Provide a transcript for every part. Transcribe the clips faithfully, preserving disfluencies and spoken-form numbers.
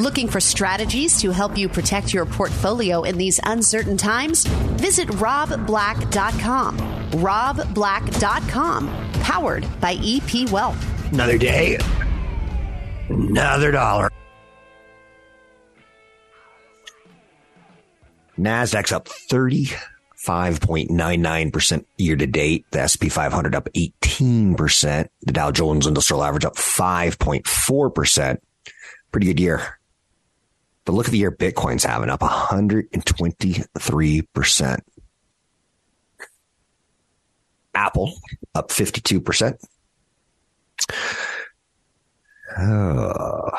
Looking for strategies to help you protect your portfolio in these uncertain times? Visit Rob Black dot com. Rob Black dot com. Powered by E P Wealth. Another day, another dollar. NASDAQ's up thirty-five point nine nine percent year to date. The S and P five hundred up eighteen percent. The Dow Jones Industrial Average up five point four percent. Pretty good year. But look at the year Bitcoin's having, up one hundred twenty-three percent. Apple up fifty-two percent. Oh,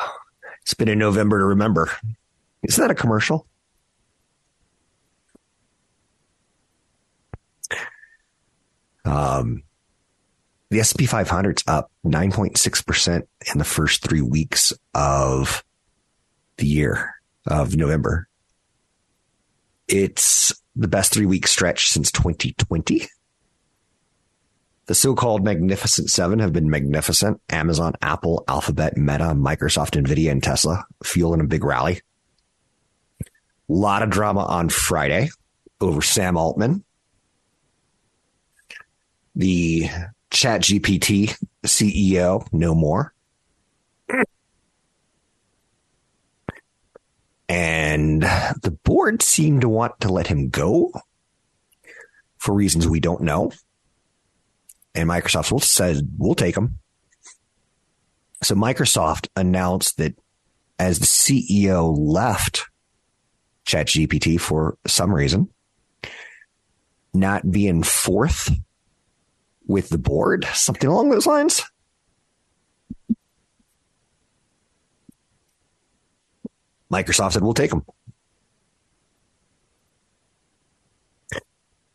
it's been a November to remember. Isn't that a commercial? Um, the S and P five hundred's up nine point six percent in the first three weeks of the year of November. It's the best three-week stretch since twenty twenty. The so-called Magnificent Seven have been magnificent. Amazon, Apple, Alphabet, Meta, Microsoft, Nvidia, and Tesla fueling a big rally. A lot of drama on Friday over Sam Altman. The ChatGPT C E O, no more. And the board seemed to want to let him go for reasons we don't know. And Microsoft said, we'll take him. So Microsoft announced that as the C E O left ChatGPT for some reason, not being fourth with the board, something along those lines. Microsoft said, we'll take them. A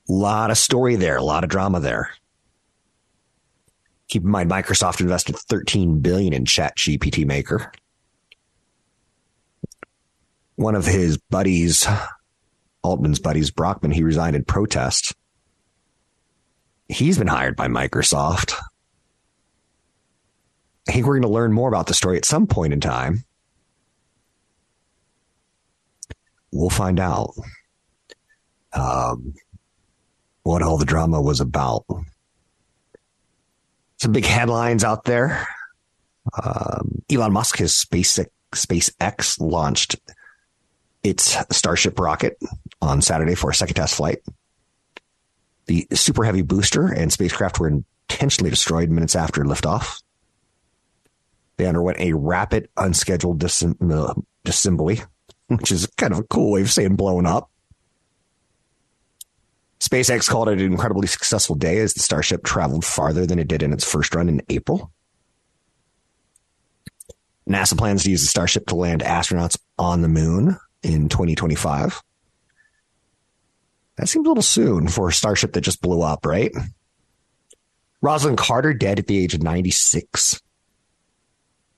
lot of story there, a lot of drama there. Keep in mind, Microsoft invested thirteen billion dollars in ChatGPT Maker. One of his buddies, Altman's buddies, Brockman, he resigned in protest. He's been hired by Microsoft. I think we're going to learn more about the story at some point in time. We'll find out um, what all the drama was about. Some big headlines out there. Um, Elon Musk, his SpaceX, SpaceX launched its Starship rocket on Saturday for a second test flight. The Super Heavy booster and spacecraft were intentionally destroyed minutes after liftoff. They underwent a rapid, unscheduled disassemb- disassembly, which is kind of a cool way of saying blown up. SpaceX called it an incredibly successful day as the Starship traveled farther than it did in its first run in April. NASA plans to use the Starship to land astronauts on the moon in twenty twenty-five. That seems a little soon for a Starship that just blew up, right? Rosalynn Carter dead at the age of ninety-six.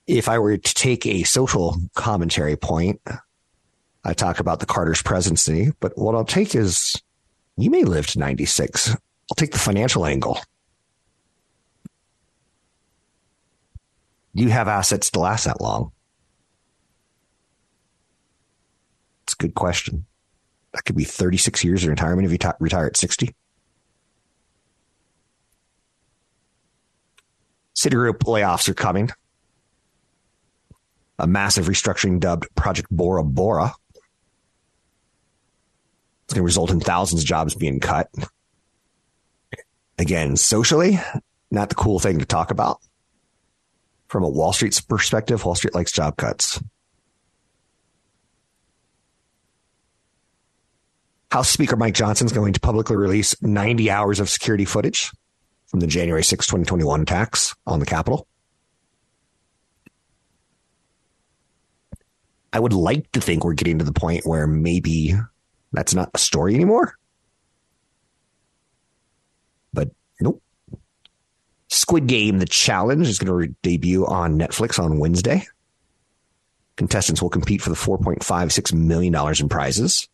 If I were to take a social commentary point, I talk about the Carter's presidency, but what I'll take is you may live to ninety-six. I'll take the financial angle. Do you have assets to last that long? It's a good question. That could be thirty-six years of retirement if you t- retire at sixty. Citigroup layoffs are coming. A massive restructuring dubbed Project Bora Bora. It's going to result in thousands of jobs being cut. Again, socially, not the cool thing to talk about. From a Wall Street's perspective, Wall Street likes job cuts. House Speaker Mike Johnson is going to publicly release ninety hours of security footage from the January sixth, twenty twenty-one attacks on the Capitol. I would like to think we're getting to the point where maybe that's not a story anymore. But nope. Squid Game, the challenge, is going to debut on Netflix on Wednesday. Contestants will compete for the four point five six million dollars in prizes.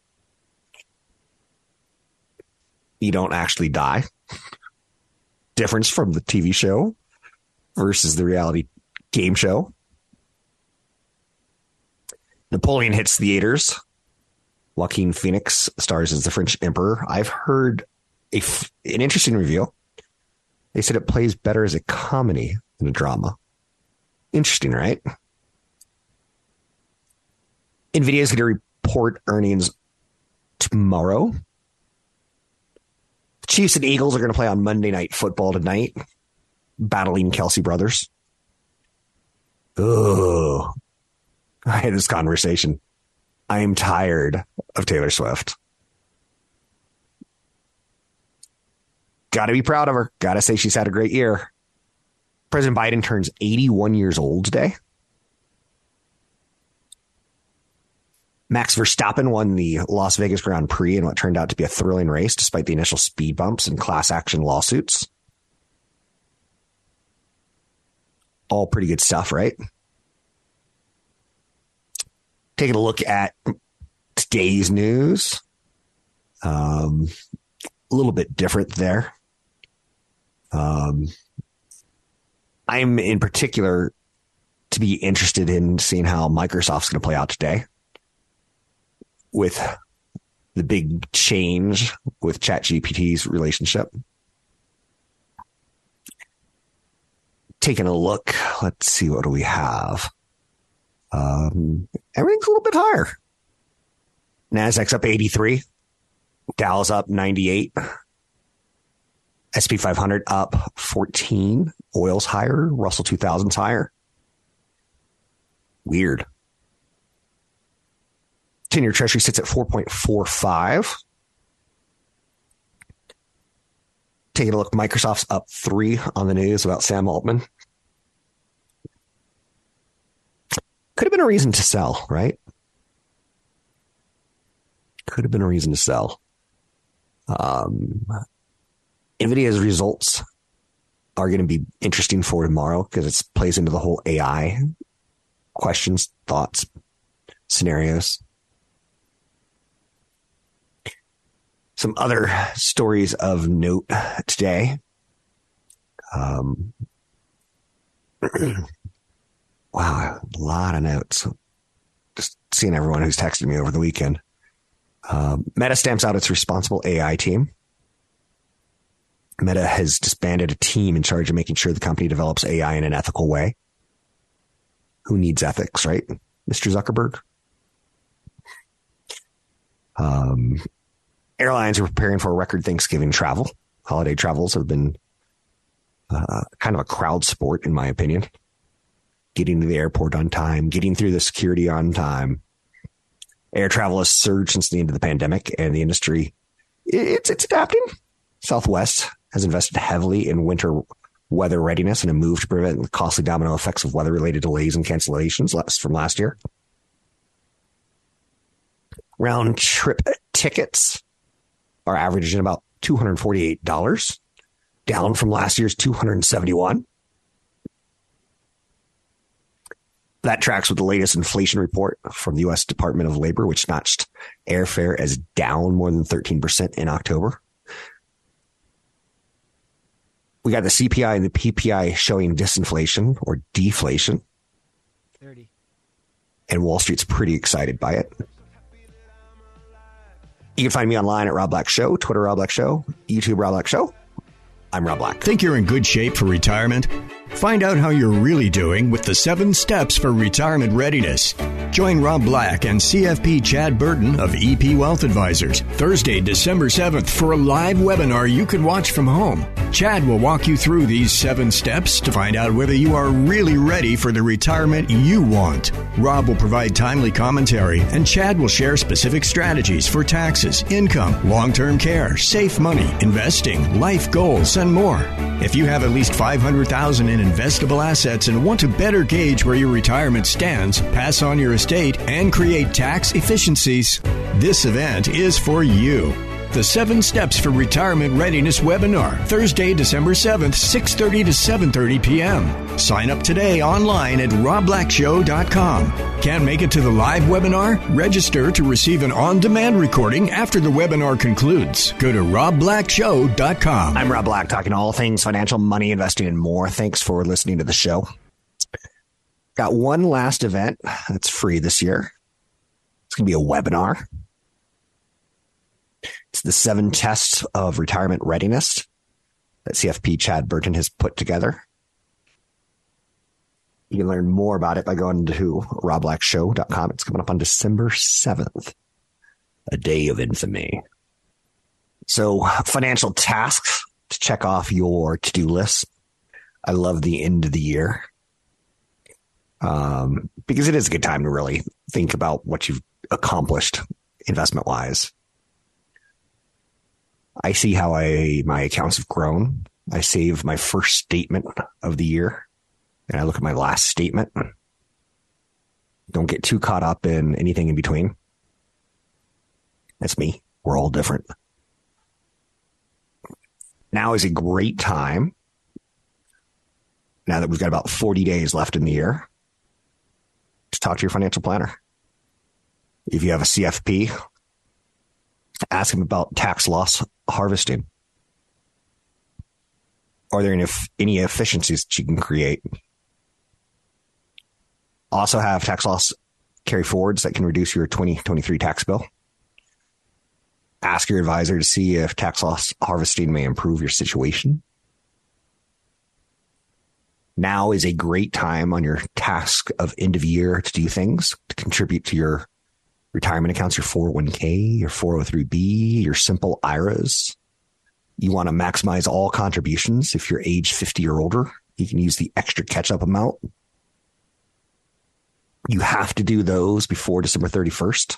You don't actually die. Difference from the T V show versus the reality game show. Napoleon hits theaters. Joaquin Phoenix stars as the French emperor. I've heard a, an interesting reveal. They said it plays better as a comedy than a drama. Interesting, right? Nvidia is going to report earnings tomorrow. The Chiefs and Eagles are going to play on Monday Night Football tonight, battling Kelsey brothers. Ugh. I had this conversation. I am tired of Taylor Swift. Got to be proud of her. Got to say she's had a great year. President Biden turns eighty-one years old today. Max Verstappen won the Las Vegas Grand Prix in what turned out to be a thrilling race, despite the initial speed bumps and class action lawsuits. All pretty good stuff, right? Taking a look at today's news. Um, a little bit different there. Um, I'm in particular to be interested in seeing how Microsoft's going to play out today, with the big change with ChatGPT's relationship. Taking a look, let's see, what do we have? Um, everything's a little bit higher. NASDAQ's up eighty-three. Dow's up ninety-eight. S and P five hundred up fourteen. Oil's higher. Russell two thousand's higher. Weird. ten-year treasury sits at four point four five. Taking a look, Microsoft's up three on the news about Sam Altman. Could have been a reason to sell, right? Could have been a reason to sell. Um, NVIDIA's results are going to be interesting for tomorrow because it plays into the whole A I questions, thoughts, scenarios. Some other stories of note today. Um, wow, a lot of notes. Just seeing everyone who's texted me over the weekend. Um, Meta stamps out its responsible A I team. Meta has disbanded a team in charge of making sure the company develops A I in an ethical way. Who needs ethics, right? Mister Zuckerberg. Um... Airlines are preparing for a record Thanksgiving travel. Holiday travels have been uh, kind of a crowd sport, in my opinion. Getting to the airport on time, getting through the security on time. Air travel has surged since the end of the pandemic, and the industry, it's it's adapting. Southwest has invested heavily in winter weather readiness in a move to prevent the costly domino effects of weather-related delays and cancellations from last year. Round trip tickets are averaging about two hundred forty-eight dollars, down from last year's two hundred seventy-one dollars. That tracks with the latest inflation report from the U S Department of Labor, which notched airfare as down more than thirteen percent in October. We got the C P I and the P P I showing disinflation or deflation. thirty. And Wall Street's pretty excited by it. You can find me online at Rob Black Show, Twitter Rob Black Show, YouTube Rob Black Show. I'm Rob Black. Think you're in good shape for retirement? Find out how you're really doing with the seven steps for retirement readiness. Join Rob Black and C F P Chad Burton of E P Wealth Advisors Thursday, December seventh for a live webinar you can watch from home. Chad will walk you through these seven steps to find out whether you are really ready for the retirement you want. Rob will provide timely commentary, and Chad will share specific strategies for taxes, income, long-term care, safe money, investing, life goals, and more. If you have at least five hundred thousand dollars in investable assets and want to better gauge where your retirement stands, pass on your estate, and create tax efficiencies, this event is for you. The Seven Steps for Retirement Readiness webinar, Thursday, December seventh, six thirty to seven thirty p.m. Sign up today online at rob black show dot com. Can't make it to the live webinar? Register to receive an on-demand recording after the webinar concludes. Go to rob black show dot com. I'm Rob Black, talking all things financial, money, investing, and more. Thanks for listening to the show. Got one last event that's free this year. It's going to be a webinar. It's the seven tests of retirement readiness that C F P Chad Burton has put together. You can learn more about it by going to rob black show dot com. It's coming up on December seventh, a day of infamy. So, financial tasks to check off your to-do list. I love the end of the year um, because it is a good time to really think about what you've accomplished investment-wise. I see how I my accounts have grown. I save my first statement of the year, and I look at my last statement. Don't get too caught up in anything in between. That's me. We're all different. Now is a great time, now that we've got about forty days left in the year, to talk to your financial planner. If you have a C F P, ask him about tax loss harvesting. Are there any, any efficiencies that you can create? Also have tax loss carry forwards that can reduce your twenty twenty-three tax bill. Ask your advisor to see if tax loss harvesting may improve your situation. Now is a great time on your task of end of year to do things to contribute to your retirement accounts, your four oh one k, your four oh three b, your simple I R As. You want to maximize all contributions. If you're age fifty or older, you can use the extra catch-up amount. You have to do those before December thirty-first.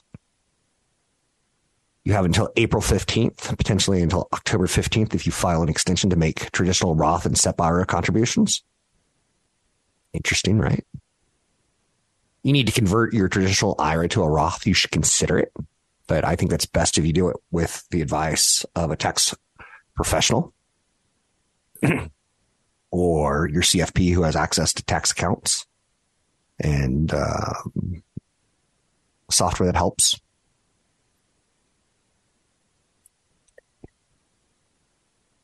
You have until April fifteenth, potentially until October fifteenth, if you file an extension to make traditional Roth and S E P I R A contributions. Interesting, right? You need to convert your traditional I R A to a Roth. You should consider it, but I think that's best if you do it with the advice of a tax professional or your C F P who has access to tax accounts and uh, software that helps.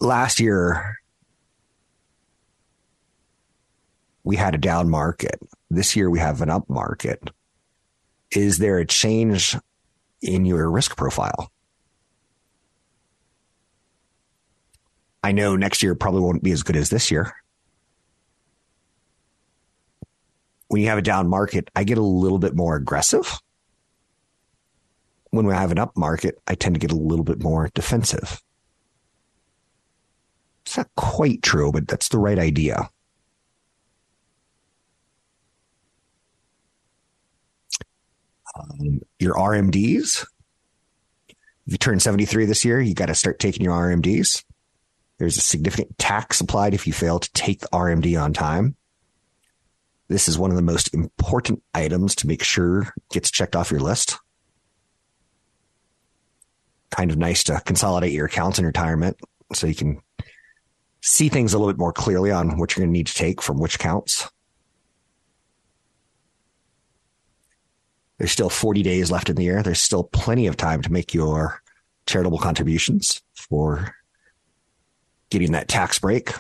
Last year, we had a down market. This year we have an up market. Is there a change in your risk profile? I know next year probably won't be as good as this year. When you have a down market, I get a little bit more aggressive. When we have an up market, I tend to get a little bit more defensive. It's not quite true, but that's the right idea. Um, your R M Ds, if you turn seventy-three this year, you got to start taking your R M Ds. There's a significant tax applied if you fail to take the R M D on time. This is one of the most important items to make sure gets checked off your list. Kind of nice to consolidate your accounts in retirement so you can see things a little bit more clearly on what you're going to need to take from which accounts. There's still forty days left in the year. There's still plenty of time to make your charitable contributions for getting that tax break.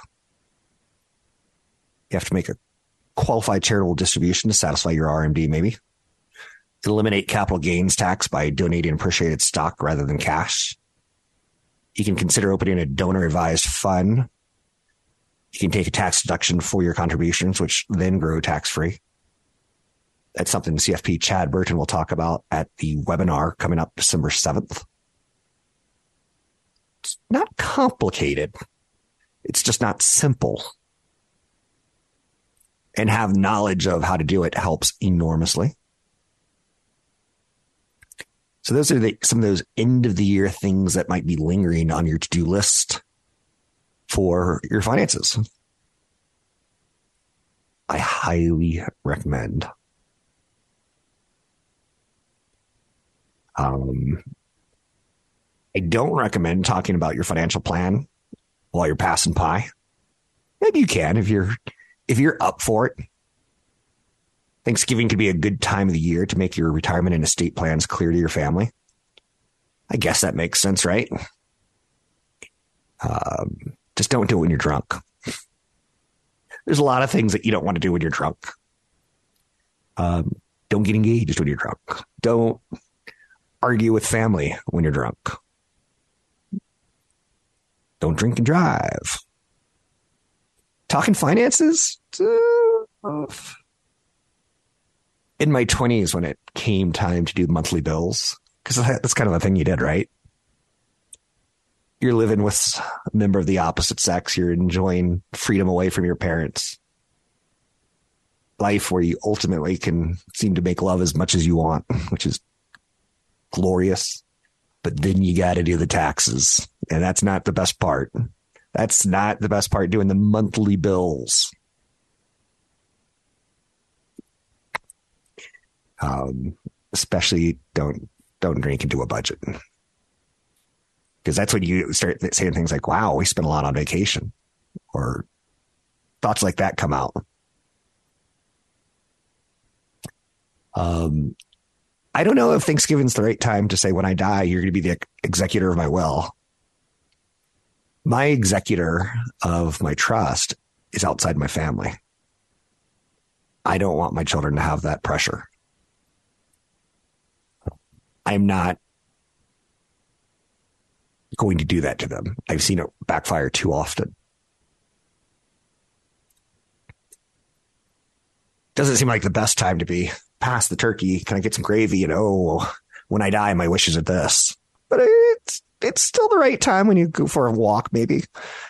You have to make a qualified charitable distribution to satisfy your R M D, maybe. Eliminate capital gains tax by donating appreciated stock rather than cash. You can consider opening a donor-advised fund. You can take a tax deduction for your contributions, which then grow tax-free. That's something C F P Chad Burton will talk about at the webinar coming up December seventh. It's not complicated. It's just not simple. And have knowledge of how to do it helps enormously. So those are the, some of those end of the year things that might be lingering on your to-do list. for your finances. I highly recommend. Um, I don't recommend talking about your financial plan while you're passing pie. Maybe you can if you're if you're up for it. Thanksgiving could be a good time of the year to make your retirement and estate plans clear to your family. I guess that makes sense, right? Um, just don't do it when you're drunk. There's a lot of things that you don't want to do when you're drunk. Um, don't get engaged when you're drunk. Don't argue with family when you're drunk. Don't drink and drive. Talking finances? In my twenties, when it came time to do monthly bills, because that's kind of a thing you did, right? You're living with a member of the opposite sex. You're enjoying freedom away from your parents. Life where you ultimately can seem to make love as much as you want, which is glorious. But then you got to do the taxes. And that's not the best part. That's not the best part, doing the monthly bills. Um, especially don't don't drink into a budget. Because that's when you start saying things like, wow, we spent a lot on vacation. Or thoughts like that come out. Um, I don't know if Thanksgiving's the right time to say, when I die, you're going to be the executor of my will. My executor of my trust is outside my family. I don't want my children to have that pressure. I'm not going to do that to them. I've seen it backfire too often. Doesn't seem like the best time to be past the turkey. Can I get some gravy? And oh, when I die, my wishes are this. But it's it's still the right time when you go for a walk, maybe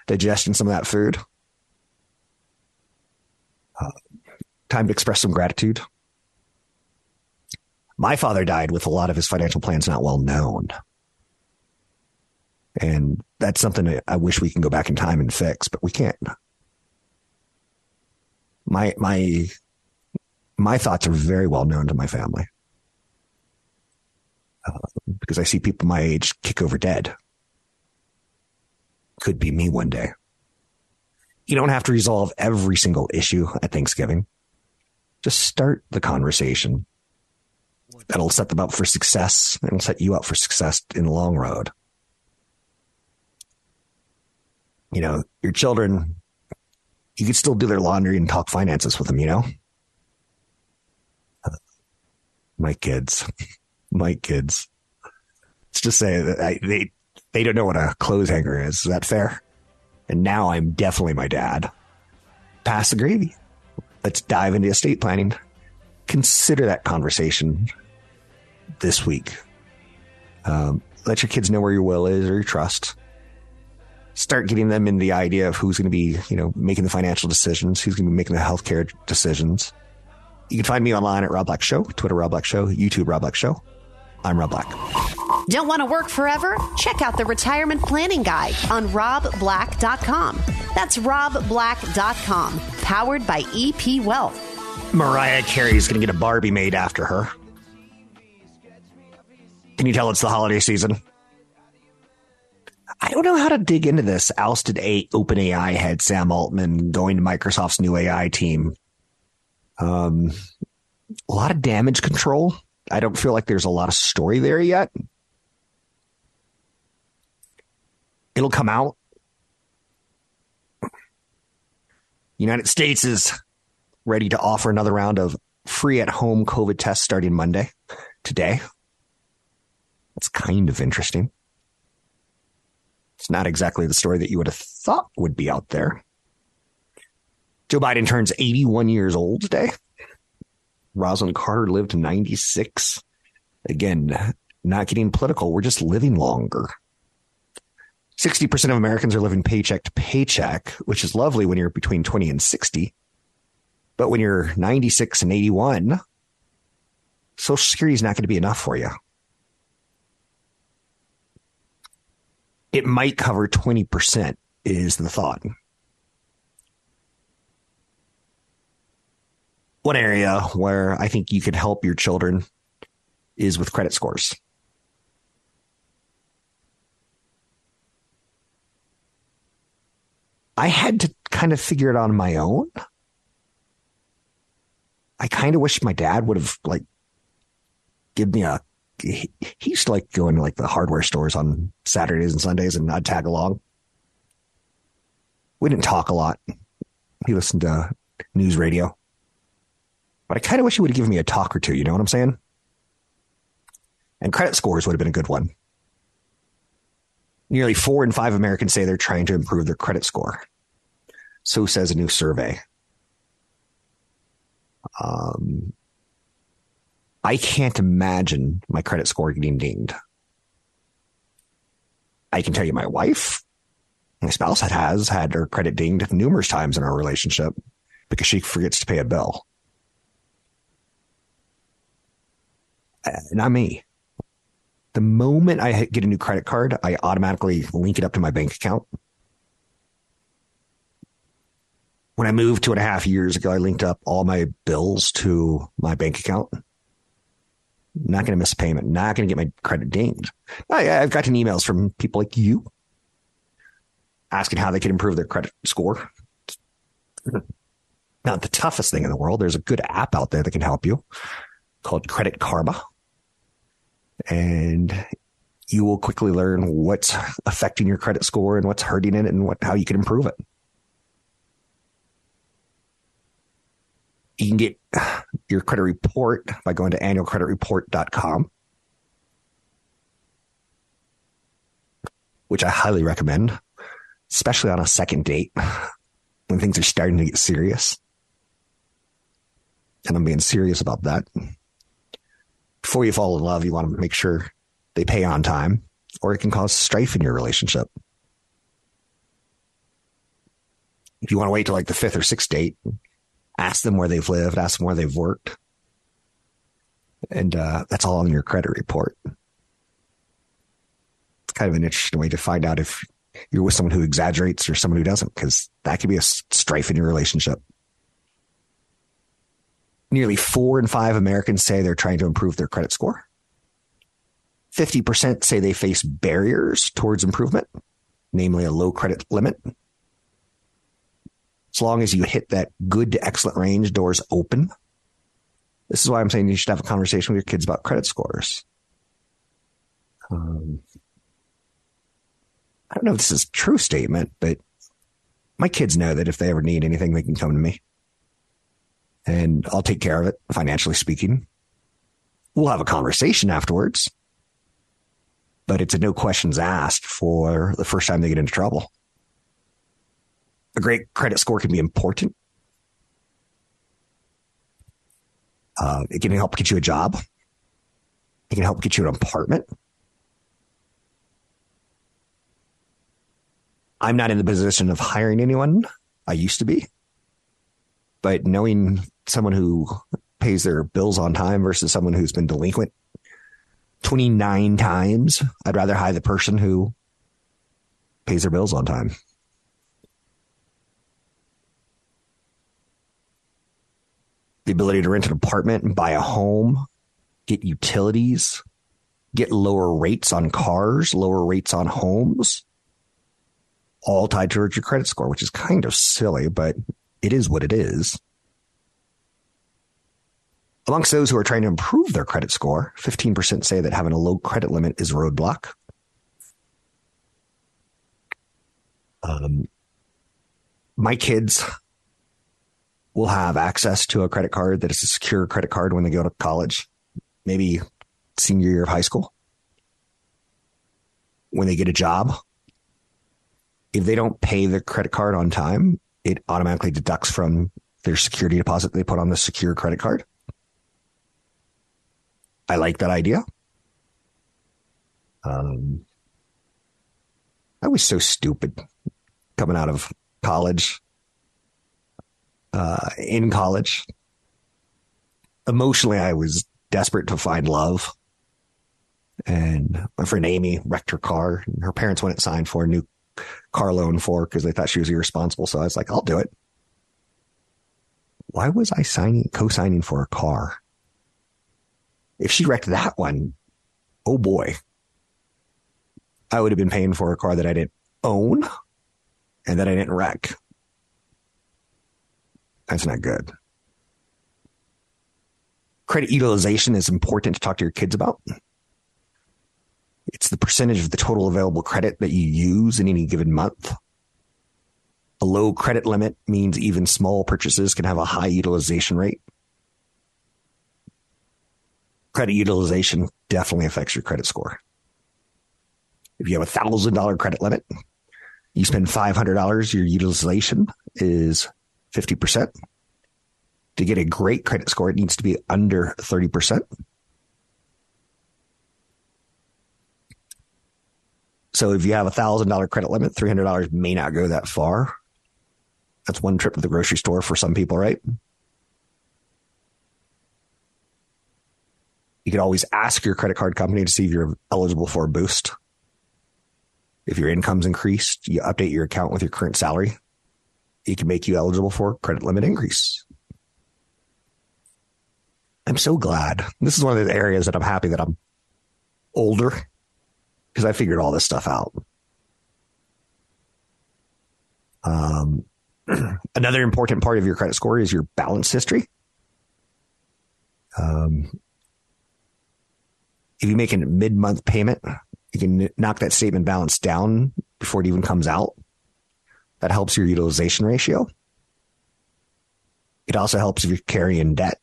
digesting some of that food. Uh, time to express some gratitude. My father died with a lot of his financial plans not well known. And that's something that I wish we can go back in time and fix, but we can't. My my my thoughts are very well known to my family. Uh, because I see people my age kick over dead. Could be me one day. You don't have to resolve every single issue at Thanksgiving. Just start the conversation. That'll set them up for success. It'll set you up for success in the long road. You know, your children, you could still do their laundry and talk finances with them, you know? My kids. My kids. Let's just say that I, they, they don't know what a clothes hanger is. Is that fair? And now I'm definitely my dad. Pass the gravy. Let's dive into estate planning. Consider that conversation this week. Um, let your kids know where your will is or your trust. Start getting them in the idea of who's going to be, you know, making the financial decisions, who's going to be making the healthcare decisions. You can find me online at Rob Black Show, Twitter Rob Black Show, YouTube Rob Black Show. I'm Rob Black. Don't want to work forever? Check out the Retirement Planning Guide on Rob Black dot com. That's Rob Black dot com, powered by E P Wealth. Mariah Carey's going to get a Barbie made after her. Can you tell it's the holiday season? I don't know how to dig into this. Ousted a OpenAI head Sam Altman going to Microsoft's new A I team. Um, a lot of damage control. I don't feel like there's a lot of story there yet. It'll come out. United States is ready to offer another round of free at-home COVID tests starting Monday, today. That's kind of interesting. It's not exactly the story that you would have thought would be out there. Joe Biden turns eighty-one years old today. Rosalynn Carter lived to ninety-six. Again, not getting political. We're just living longer. sixty percent of Americans are living paycheck to paycheck, which is lovely when you're between twenty and sixty. But when you're ninety-six and eighty-one, Social Security is not going to be enough for you. It might cover twenty percent is the thought. One area where I think you could help your children is with credit scores. I had to kind of figure it out on my own. I kind of wish my dad would have like give me a, he used to like go into like the hardware stores on Saturdays and Sundays and I'd tag along. We didn't talk a lot. He listened to news radio, but I kind of wish he would have given me a talk or two. You know what I'm saying? And credit scores would have been a good one. Nearly four in five Americans say they're trying to improve their credit score. So says a new survey. Um, I can't imagine my credit score getting dinged. I can tell you my wife, my spouse has had her credit dinged numerous times in our relationship because she forgets to pay a bill. Uh, not me. The moment I get a new credit card, I automatically link it up to my bank account. When I moved two and a half years ago, I linked up all my bills to my bank account. Not going to miss a payment. Not going to get my credit dinged. I, I've gotten emails from people like you asking how they can improve their credit score. Not the toughest thing in the world. There's a good app out there that can help you called Credit Karma. And you will quickly learn what's affecting your credit score and what's hurting it and what how you can improve it. You can get your credit report by going to annual credit report dot com, which I highly recommend, especially on a second date when things are starting to get serious. And I'm being serious about that. Before you fall in love, you want to make sure they pay on time, or it can cause strife in your relationship. If you want to wait till like the fifth or sixth date, ask them where they've lived, ask them where they've worked. And uh, that's all on your credit report. It's kind of an interesting way to find out if you're with someone who exaggerates or someone who doesn't, because that could be a strife in your relationship. Nearly four in five Americans say they're trying to improve their credit score. fifty percent say they face barriers towards improvement, namely a low credit limit. As long as you hit that good to excellent range, doors open. This is why I'm saying you should have a conversation with your kids about credit scores. Um, I don't know if this is a true statement, but my kids know that if they ever need anything, they can come to me. And I'll take care of it, financially speaking. We'll have a conversation afterwards. But it's a no questions asked for the first time they get into trouble. A great credit score can be important. Uh, it can help get you a job. It can help get you an apartment. I'm not in the position of hiring anyone. I used to be. But knowing someone who pays their bills on time versus someone who's been delinquent twenty-nine times, I'd rather hire the person who pays their bills on time. The ability to rent an apartment and buy a home, get utilities, get lower rates on cars, lower rates on homes, all tied towards your credit score, which is kind of silly, but it is what it is. Amongst those who are trying to improve their credit score, fifteen percent say that having a low credit limit is a roadblock. Um, my kids will have access to a credit card that is a secure credit card when they go to college, maybe senior year of high school. When they get a job, if they don't pay their credit card on time, it automatically deducts from their security deposit they put on the secure credit card. I like that idea. Um, I was so stupid coming out of college. Uh, in college, emotionally, I was desperate to find love. And my friend Amy wrecked her car. And her parents went and signed for a new car loan for because they thought she was irresponsible. So I was like, I'll do it. Why was I signing, co-signing for a car? If she wrecked that one, oh boy, I would have been paying for a car that I didn't own and that I didn't wreck. That's not good. Credit utilization is important to talk to your kids about. It's the percentage of the total available credit that you use in any given month. A low credit limit means even small purchases can have a high utilization rate. Credit utilization definitely affects your credit score. If you have a one thousand dollars credit limit, you spend five hundred dollars, your utilization is fifty percent. To get a great credit score, it needs to be under thirty percent. So if you have a one thousand dollars credit limit, three hundred dollars may not go that far. That's one trip to the grocery store for some people, right? You can always ask your credit card company to see if you're eligible for a boost. If your income's increased, you update your account with your current salary. It can make you eligible for credit limit increase. I'm so glad. This is one of the areas that I'm happy that I'm older, because I figured all this stuff out. Um, another important part of your credit score is your balance history. Um, if you make a mid-month payment, you can knock that statement balance down before it even comes out. That helps your utilization ratio. It also helps if you're carrying debt.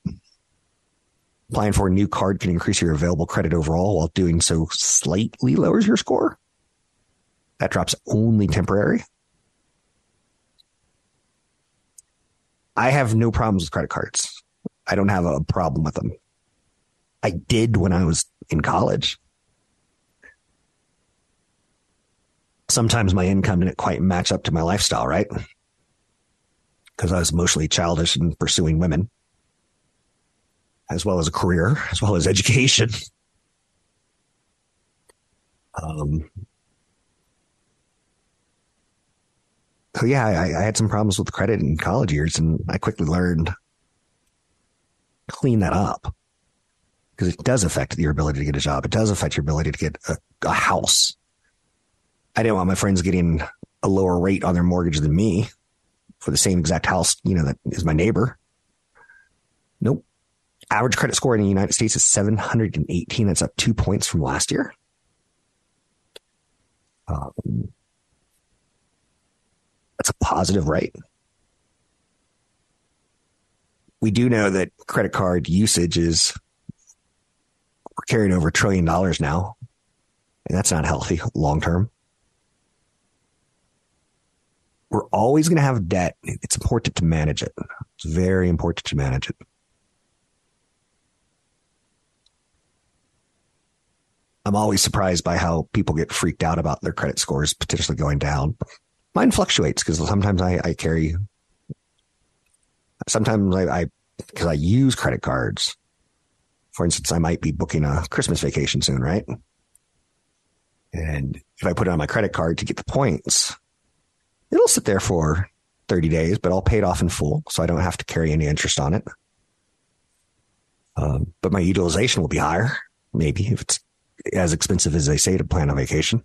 Applying for a new card can increase your available credit overall, while doing so slightly lowers your score. That drop's only temporary. I have no problems with credit cards. I don't have a problem with them. I did when I was in college. Sometimes my income didn't quite match up to my lifestyle, right? Because I was emotionally childish and pursuing women, as well as a career, as well as education. Um, so yeah, I, I had some problems with credit in college years, and I quickly learned to clean that up, because it does affect your ability to get a job. It does affect your ability to get a, a house. I didn't want my friends getting a lower rate on their mortgage than me for the same exact house, you know, that is my neighbor. Nope. Average credit score in the United States is seven hundred eighteen. That's up two points from last year. Um, that's a positive, right? We do know that credit card usage is, we're carrying over a trillion dollars now, and that's not healthy long term. We're always going to have debt. It's important to manage it. It's very important to manage it. I'm always surprised by how people get freaked out about their credit scores potentially going down. Mine fluctuates because sometimes I, I carry, sometimes I, I, because I use credit cards. For instance, I might be booking a Christmas vacation soon, right? And if I put it on my credit card to get the points, it'll sit there for thirty days, but I'll pay it off in full, so I don't have to carry any interest on it. Um, but my utilization will be higher, maybe, if it's as expensive as they say to plan a vacation.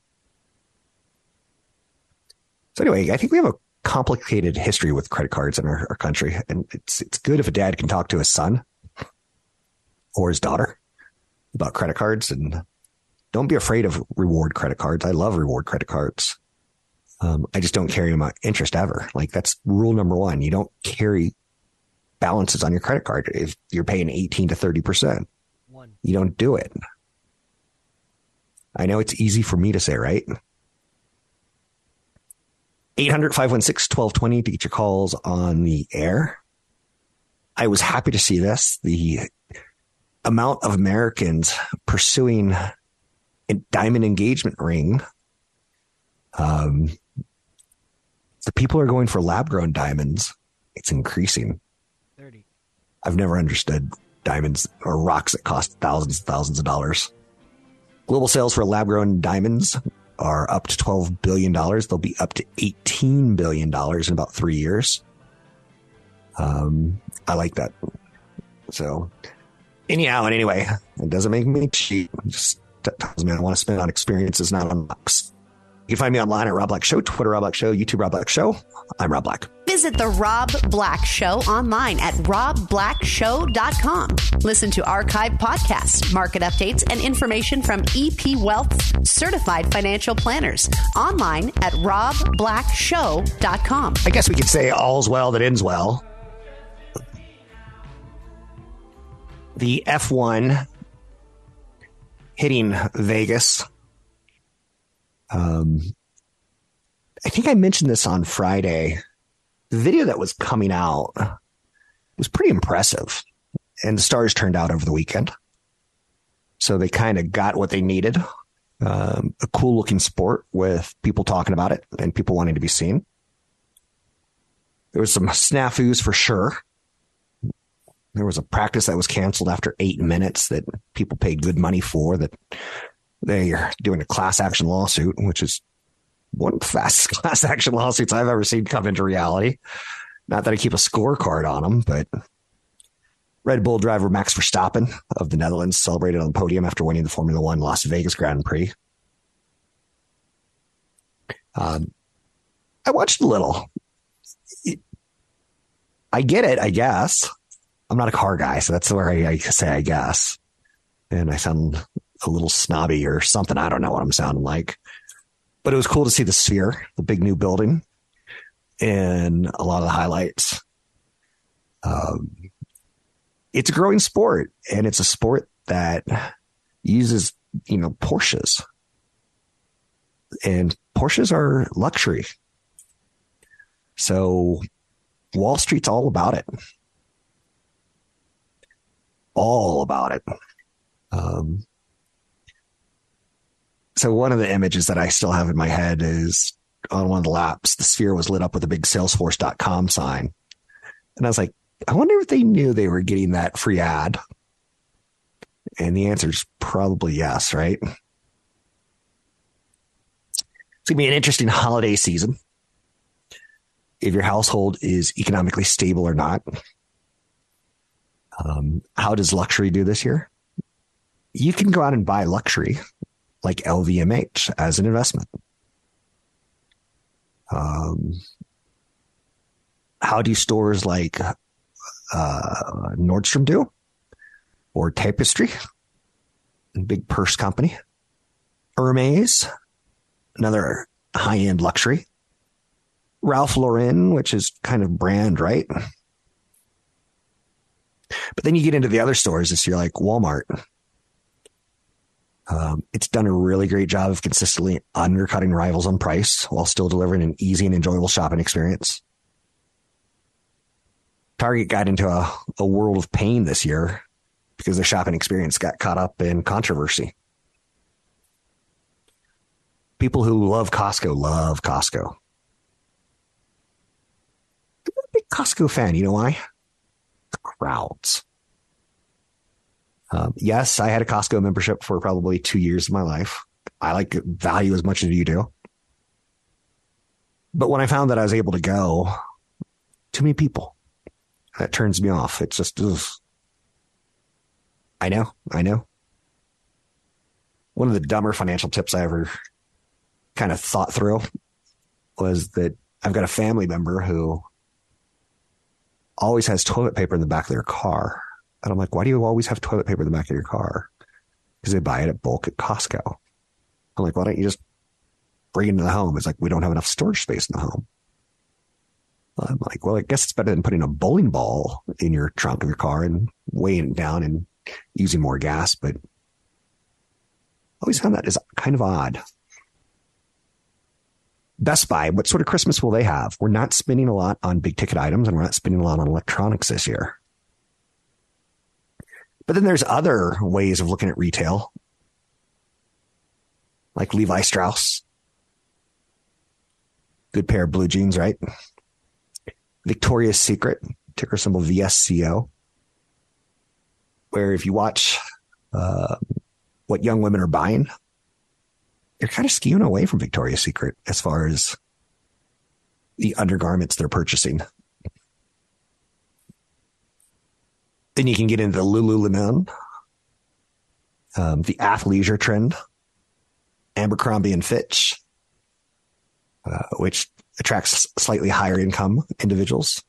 So anyway, I think we have a complicated history with credit cards in our, our country. And it's it's good if a dad can talk to his son or his daughter about credit cards. And don't be afraid of reward credit cards. I love reward credit cards. Um, I just don't carry my interest ever. Like, that's rule number one. You don't carry balances on your credit card. If you're paying eighteen to thirty percent, one. You don't do it. I know it's easy for me to say, right? eight hundred, five one six, one two two zero to get your calls on the air. I was happy to see this. The amount of Americans pursuing a diamond engagement ring. Um, the people are going for lab-grown diamonds. It's increasing. thirty. I've never understood diamonds or rocks that cost thousands and thousands of dollars. Global sales for lab-grown diamonds are up to twelve billion dollars. They'll be up to eighteen billion dollars in about three years. Um, I like that. So anyhow, and anyway, it doesn't make me cheap. It just tells me I want to spend on experiences, not on bucks. You can find me online at Rob Black Show, Twitter Rob Black Show, YouTube Rob Black Show. I'm Rob Black. Visit the Rob Black Show online at rob black show dot com. Listen to archived podcasts, market updates, and information from E P Wealth's certified financial planners online at rob black show dot com. I guess we could say all's well that ends well. The F one hitting Vegas. Um, I think I mentioned this on Friday. The video that was coming out was pretty impressive, and the stars turned out over the weekend. So they kind of got what they needed. Um, a cool looking sport with people talking about it and people wanting to be seen. There was some snafus for sure. There was a practice that was canceled after eight minutes that people paid good money for, that they are doing a class action lawsuit, which is one of the fastest class action lawsuits I've ever seen come into reality. Not that I keep a scorecard on them, but Red Bull driver Max Verstappen of the Netherlands celebrated on the podium after winning the Formula One Las Vegas Grand Prix. Um, I watched a little. I get it, I guess. I'm not a car guy, so that's where I, I say I guess. And I sound a little snobby or something. I don't know what I'm sounding like. But it was cool to see the Sphere, the big new building, and a lot of the highlights. Um, it's a growing sport, and it's a sport that uses, you know, Porsches. And Porsches are luxury. So Wall Street's all about it. All about it. Um, So one of the images that I still have in my head is on one of the laps, the Sphere was lit up with a big salesforce dot com sign. And I was like, I wonder if they knew they were getting that free ad. And the answer is probably yes, right? It's going to be an interesting holiday season. If your household is economically stable or not. Um, how does luxury do this year? You can go out and buy luxury, like L V M H, as an investment. Um, how do stores like uh, Nordstrom do? Or Tapestry, a big purse company? Hermes, another high-end luxury. Ralph Lauren, which is kind of brand, right? But then you get into the other stores this year, like Walmart. Um, it's done a really great job of consistently undercutting rivals on price while still delivering an easy and enjoyable shopping experience. Target got into a, a world of pain this year because their shopping experience got caught up in controversy. People who love Costco love Costco. I'm not a big Costco fan. You know why? The crowds. Um, yes, I had a Costco membership for probably two years of my life. I like value as much as you do. But when I found that I was able to go, too many people, that turns me off. It's just, ugh. I know, I know. One of the dumber financial tips I ever kind of thought through was that I've got a family member who always has toilet paper in the back of their car. And I'm like, why do you always have toilet paper in the back of your car? Because they buy it at bulk at Costco. I'm like, why don't you just bring it into the home? It's like, we don't have enough storage space in the home. I'm like, well, I guess it's better than putting a bowling ball in your trunk of your car and weighing it down and using more gas. But I always found that is kind of odd. Best Buy, what sort of Christmas will they have? We're not spending a lot on big ticket items, and we're not spending a lot on electronics this year. But then there's other ways of looking at retail, like Levi Strauss. Good pair of blue jeans, right? Victoria's Secret, ticker symbol V S C O, where if you watch uh, what young women are buying, they're kind of skewing away from Victoria's Secret as far as the undergarments they're purchasing. Then you can get into Lululemon, um, the athleisure trend, Abercrombie and Fitch, uh, which attracts slightly higher income individuals.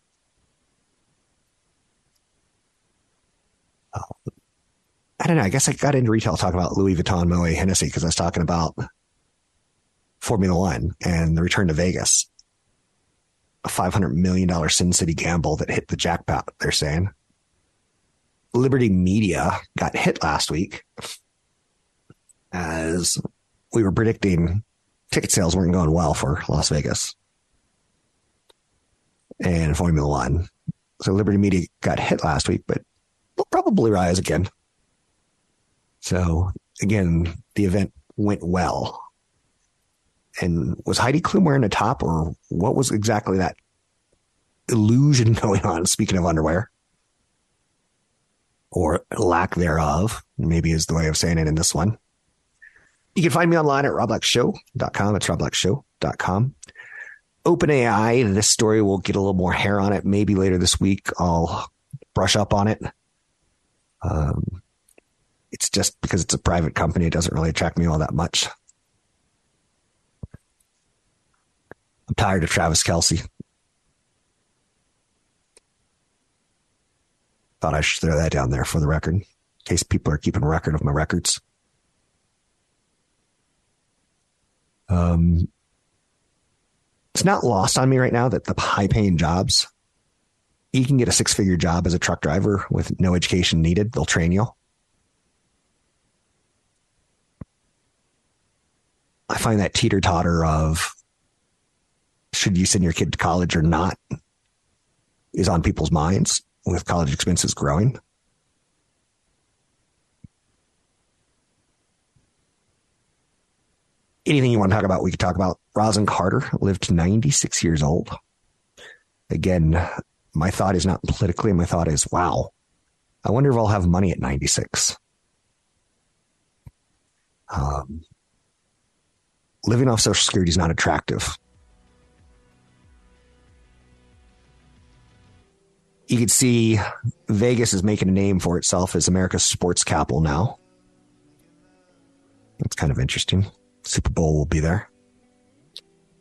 Uh, I don't know. I guess I got into retail talking about Louis Vuitton, Moët, Hennessy, because I was talking about Formula One and the return to Vegas. A five hundred million dollars Sin City gamble that hit the jackpot, they're saying. Liberty Media got hit last week as we were predicting ticket sales weren't going well for Las Vegas and Formula One. So Liberty Media got hit last week, but will probably rise again. So again, the event went well. And was Heidi Klum wearing a top, or what was exactly that illusion going on? Speaking of underwear, or lack thereof, maybe is the way of saying it in this one. You can find me online at rob black show dot com. It's rob black show dot com. OpenAI, this story will get a little more hair on it. Maybe later this week, I'll brush up on it. Um, it's just because it's a private company, it doesn't really attract me all that much. I'm tired of Travis Kelce. Thought I should throw that down there for the record, in case people are keeping record of my records. Um, it's not lost on me right now that the high-paying jobs, you can get a six-figure job as a truck driver with no education needed. They'll train you. I find that teeter-totter of should you send your kid to college or not is on people's minds with college expenses growing. Anything you want to talk about, we could talk about. Rosalynn Carter lived to ninety-six years old. Again, my thought is not politically. My thought is, wow, I wonder if I'll have money at ninety-six. Um, living off Social Security is not attractive. You can see Vegas is making a name for itself as America's sports capital now. That's kind of interesting. Super Bowl will be there.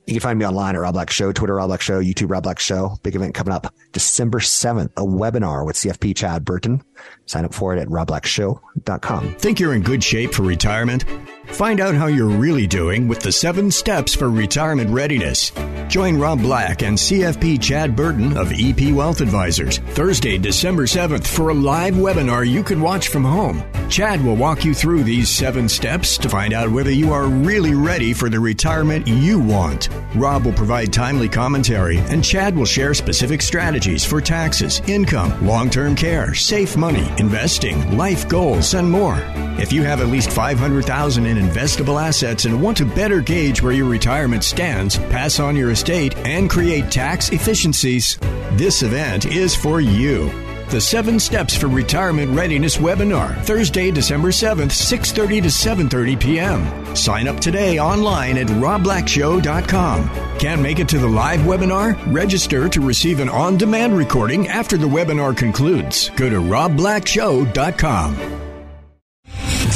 You can find me online at Rob Black Show, Twitter, Rob Black Show, YouTube, Rob Black Show. Big event coming up December seventh, a webinar with C F P Chad Burton. Sign up for it at rob black show dot com. Think you're in good shape for retirement? Find out how you're really doing with the seven steps for retirement readiness. Join Rob Black and C F P Chad Burton of E P Wealth Advisors Thursday, December seventh for a live webinar you can watch from home. Chad will walk you through these seven steps to find out whether you are really ready for the retirement you want. Rob will provide timely commentary, and Chad will share specific strategies for taxes, income, long-term care, safe money, investing, life goals, and more. If you have at least five hundred thousand dollars in investable assets and want to better gauge where your retirement stands, pass on your estate, and create tax efficiencies, this event is for you. The Seven Steps for Retirement Readiness webinar, Thursday, December seventh, six thirty to seven thirty p.m. Sign up today online at rob black show dot com. Can't make it to the live webinar? Register to receive an on-demand recording after the webinar concludes. Go to rob black show dot com.